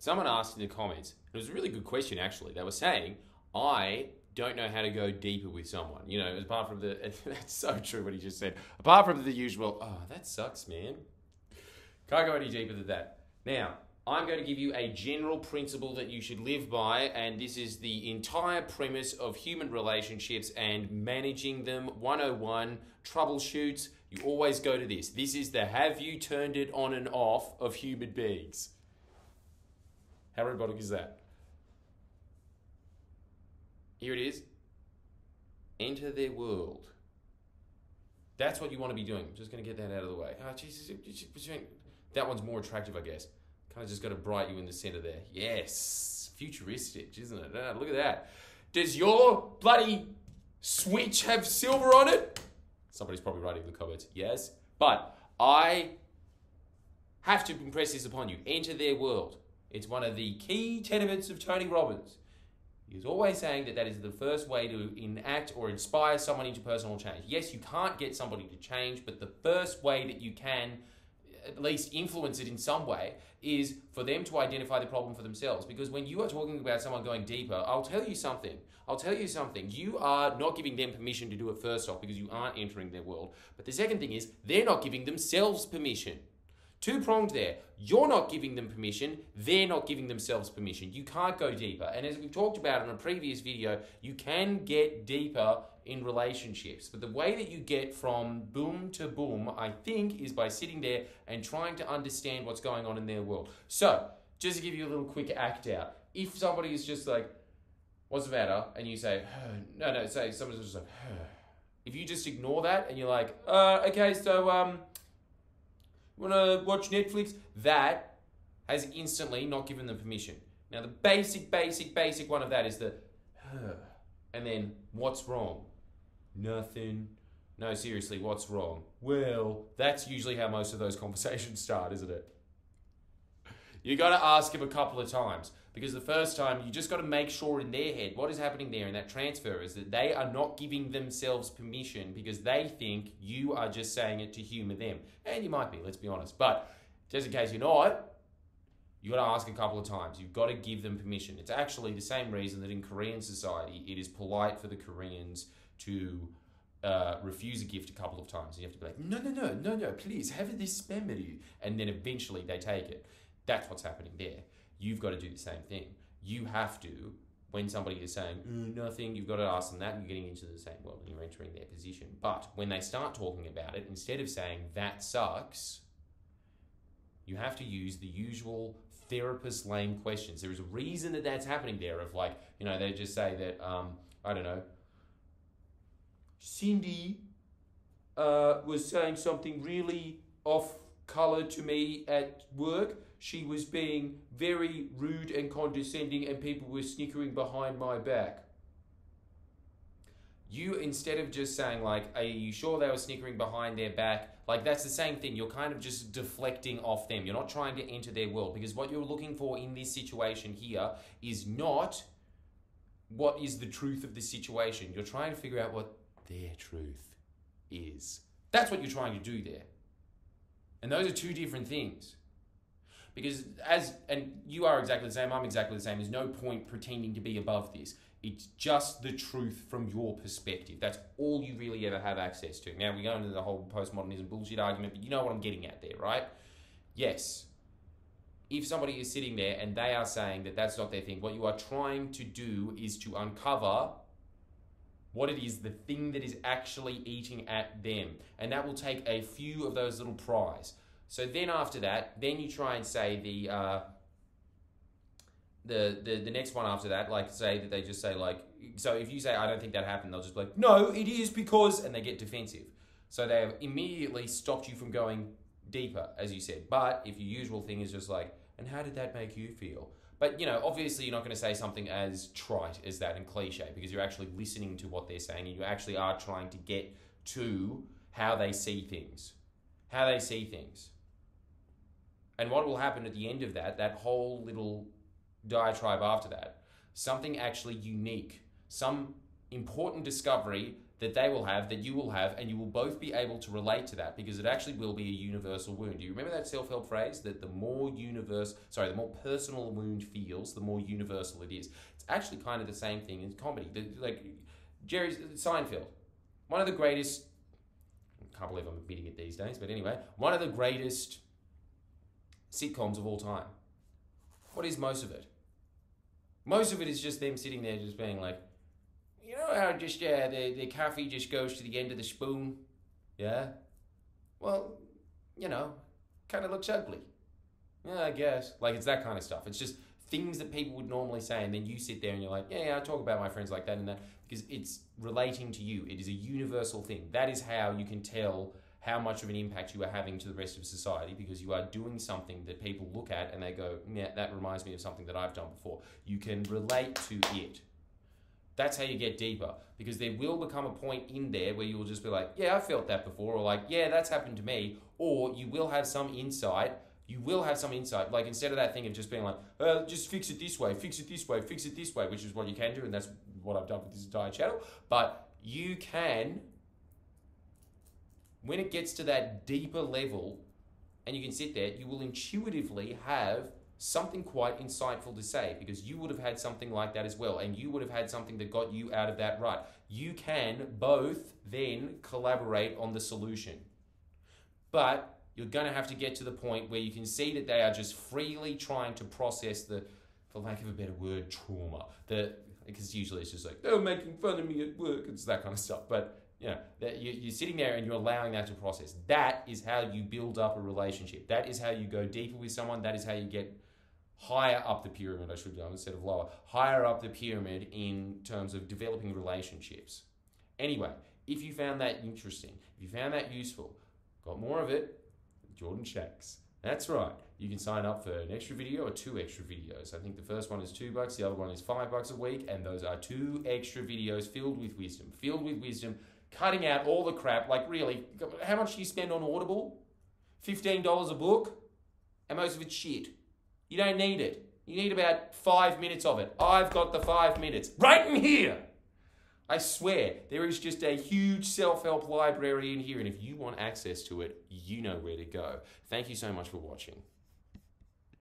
Someone asked in the comments, it was a really good question actually, they were saying, I don't know how to go deeper with someone. You know, apart from the, that's so true what he just said, apart from the usual, oh, that sucks, man. Can't go any deeper than that. Now, I'm going to give you a general principle that you should live by, and this is the entire premise of human relationships and managing them, 101, troubleshoots. You always go to this. This is the have you turned it on and off of human beings. How robotic is that? Here it is. Enter their world. That's what you want to be doing. I'm just going to get that out of the way. Oh, Jesus. That one's more attractive, I guess. Kind of just got to bright you in the center there. Yes, futuristic, isn't it? Look at that. Does your bloody Switch have silver on it? Somebody's probably writing in the comments, yes. But I have to impress this upon you. Enter their world. It's one of the key tenets of Tony Robbins. He's always saying that that is the first way to enact or inspire someone into personal change. Yes, you can't get somebody to change, but the first way that you can at least influence it in some way is for them to identify the problem for themselves. Because when you are talking about someone going deeper, I'll tell you something. You are not giving them permission to do it first off because you aren't entering their world. But the second thing is they're not giving themselves permission. Two-pronged there. You're not giving them permission. They're not giving themselves permission. You can't go deeper. And as we've talked about in a previous video, you can get deeper in relationships. But the way that you get from boom to boom, I think, is by sitting there and trying to understand what's going on in their world. So, just to give you a little quick act out. If somebody is just like, what's the matter? And you say, say someone's just like, if you just ignore that and you're like, okay, so, wanna watch Netflix? That has instantly not given them permission. Now the basic one of that is the, and then what's wrong? Nothing. No, seriously, what's wrong? Well, that's usually how most of those conversations start, isn't it? You gotta ask him a couple of times because the first time you just gotta make sure in their head what is happening there in that transfer is that they are not giving themselves permission because they think you are just saying it to humor them. And you might be, let's be honest. But just in case you're not, you gotta ask a couple of times. You've gotta give them permission. It's actually the same reason that in Korean society, it is polite for the Koreans to refuse a gift a couple of times. You have to be like, no, please have this spam. And then eventually they take it. That's what's happening there. You've got to do the same thing. You have to, when somebody is saying, nothing, you've got to ask them that, and you're getting into the same world and you're entering their position. But when they start talking about it, instead of saying, that sucks, you have to use the usual therapist lame questions. There is a reason that that's happening there of like, you know, they just say that, I don't know, Cindy was saying something really off color to me at work. She was being very rude and condescending and people were snickering behind my back. You, instead of just saying like, are you sure they were snickering behind their back? Like that's the same thing. You're kind of just deflecting off them. You're not trying to enter their world because what you're looking for in this situation here is not what is the truth of the situation. You're trying to figure out what their truth is. That's what you're trying to do there. And those are two different things. Because and you are exactly the same, I'm exactly the same, there's no point pretending to be above this. It's just the truth from your perspective. That's all you really ever have access to. Now we go into the whole postmodernism bullshit argument, but you know what I'm getting at there, right? Yes. If somebody is sitting there and they are saying that that's not their thing, what you are trying to do is to uncover what it is, the thing that is actually eating at them. And that will take a few of those little pries. So then after that, then you try and say the next one after that, like say that they just say like, so if you say, I don't think that happened, they'll just be like, no, it is because, and they get defensive. So they have immediately stopped you from going deeper, as you said. But if your usual thing is just like, and how did that make you feel? But, you know, obviously you're not going to say something as trite as that and cliche because you're actually listening to what they're saying and you actually are trying to get to how they see things. And what will happen at the end of that, that whole little diatribe after that, something actually unique, some important discovery that they will have, that you will have, and you will both be able to relate to that, because it actually will be a universal wound. Do you remember that self-help phrase that the more personal a wound feels, the more universal it is? It's actually kind of the same thing in comedy. Like Jerry Seinfeld, one of the greatest, I can't believe I'm admitting it these days, but anyway, one of the greatest sitcoms of all time. What is most of it? Most of it is just them sitting there just being like, you know how just, the coffee just goes to the end of the spoon? Yeah? Well, you know, kind of looks ugly. Yeah, I guess. Like, it's that kind of stuff. It's just things that people would normally say, and then you sit there and you're like, yeah, I talk about my friends like that and that, because it's relating to you. It is a universal thing. That is how you can tell how much of an impact you are having to the rest of society, because you are doing something that people look at and they go, yeah, that reminds me of something that I've done before. You can relate to it. That's how you get deeper, because there will become a point in there where you'll just be like, yeah, I felt that before, or like, yeah, that's happened to me, or you will have some insight. You will have some insight. Like, instead of that thing of just being like, just fix it this way, fix it this way, fix it this way, which is what you can do, and that's what I've done with this entire channel. But you can, when it gets to that deeper level and you can sit there, you will intuitively have something quite insightful to say, because you would have had something like that as well, and you would have had something that got you out of that rut. You can both then collaborate on the solution. But you're going to have to get to the point where you can see that they are just freely trying to process the, for lack of a better word, trauma. Because usually it's just like, they're making fun of me at work. It's that kind of stuff. But you know, you're sitting there and you're allowing that to process. That is how you build up a relationship. That is how you go deeper with someone. That is how you get higher up the pyramid, I should go instead of lower, higher up the pyramid in terms of developing relationships. Anyway, if you found that interesting, if you found that useful, got more of it, Jordan Shacks. That's right. You can sign up for an extra video or two extra videos. I think the first one is $2, the other one is $5 a week, and those are two extra videos filled with wisdom, cutting out all the crap. Like, really, how much do you spend on Audible? $15 a book? And most of it's shit. You don't need it. You need about 5 minutes of it. I've got the 5 minutes right in here. I swear, there is just a huge self-help library in here, and if you want access to it, you know where to go. Thank you so much for watching.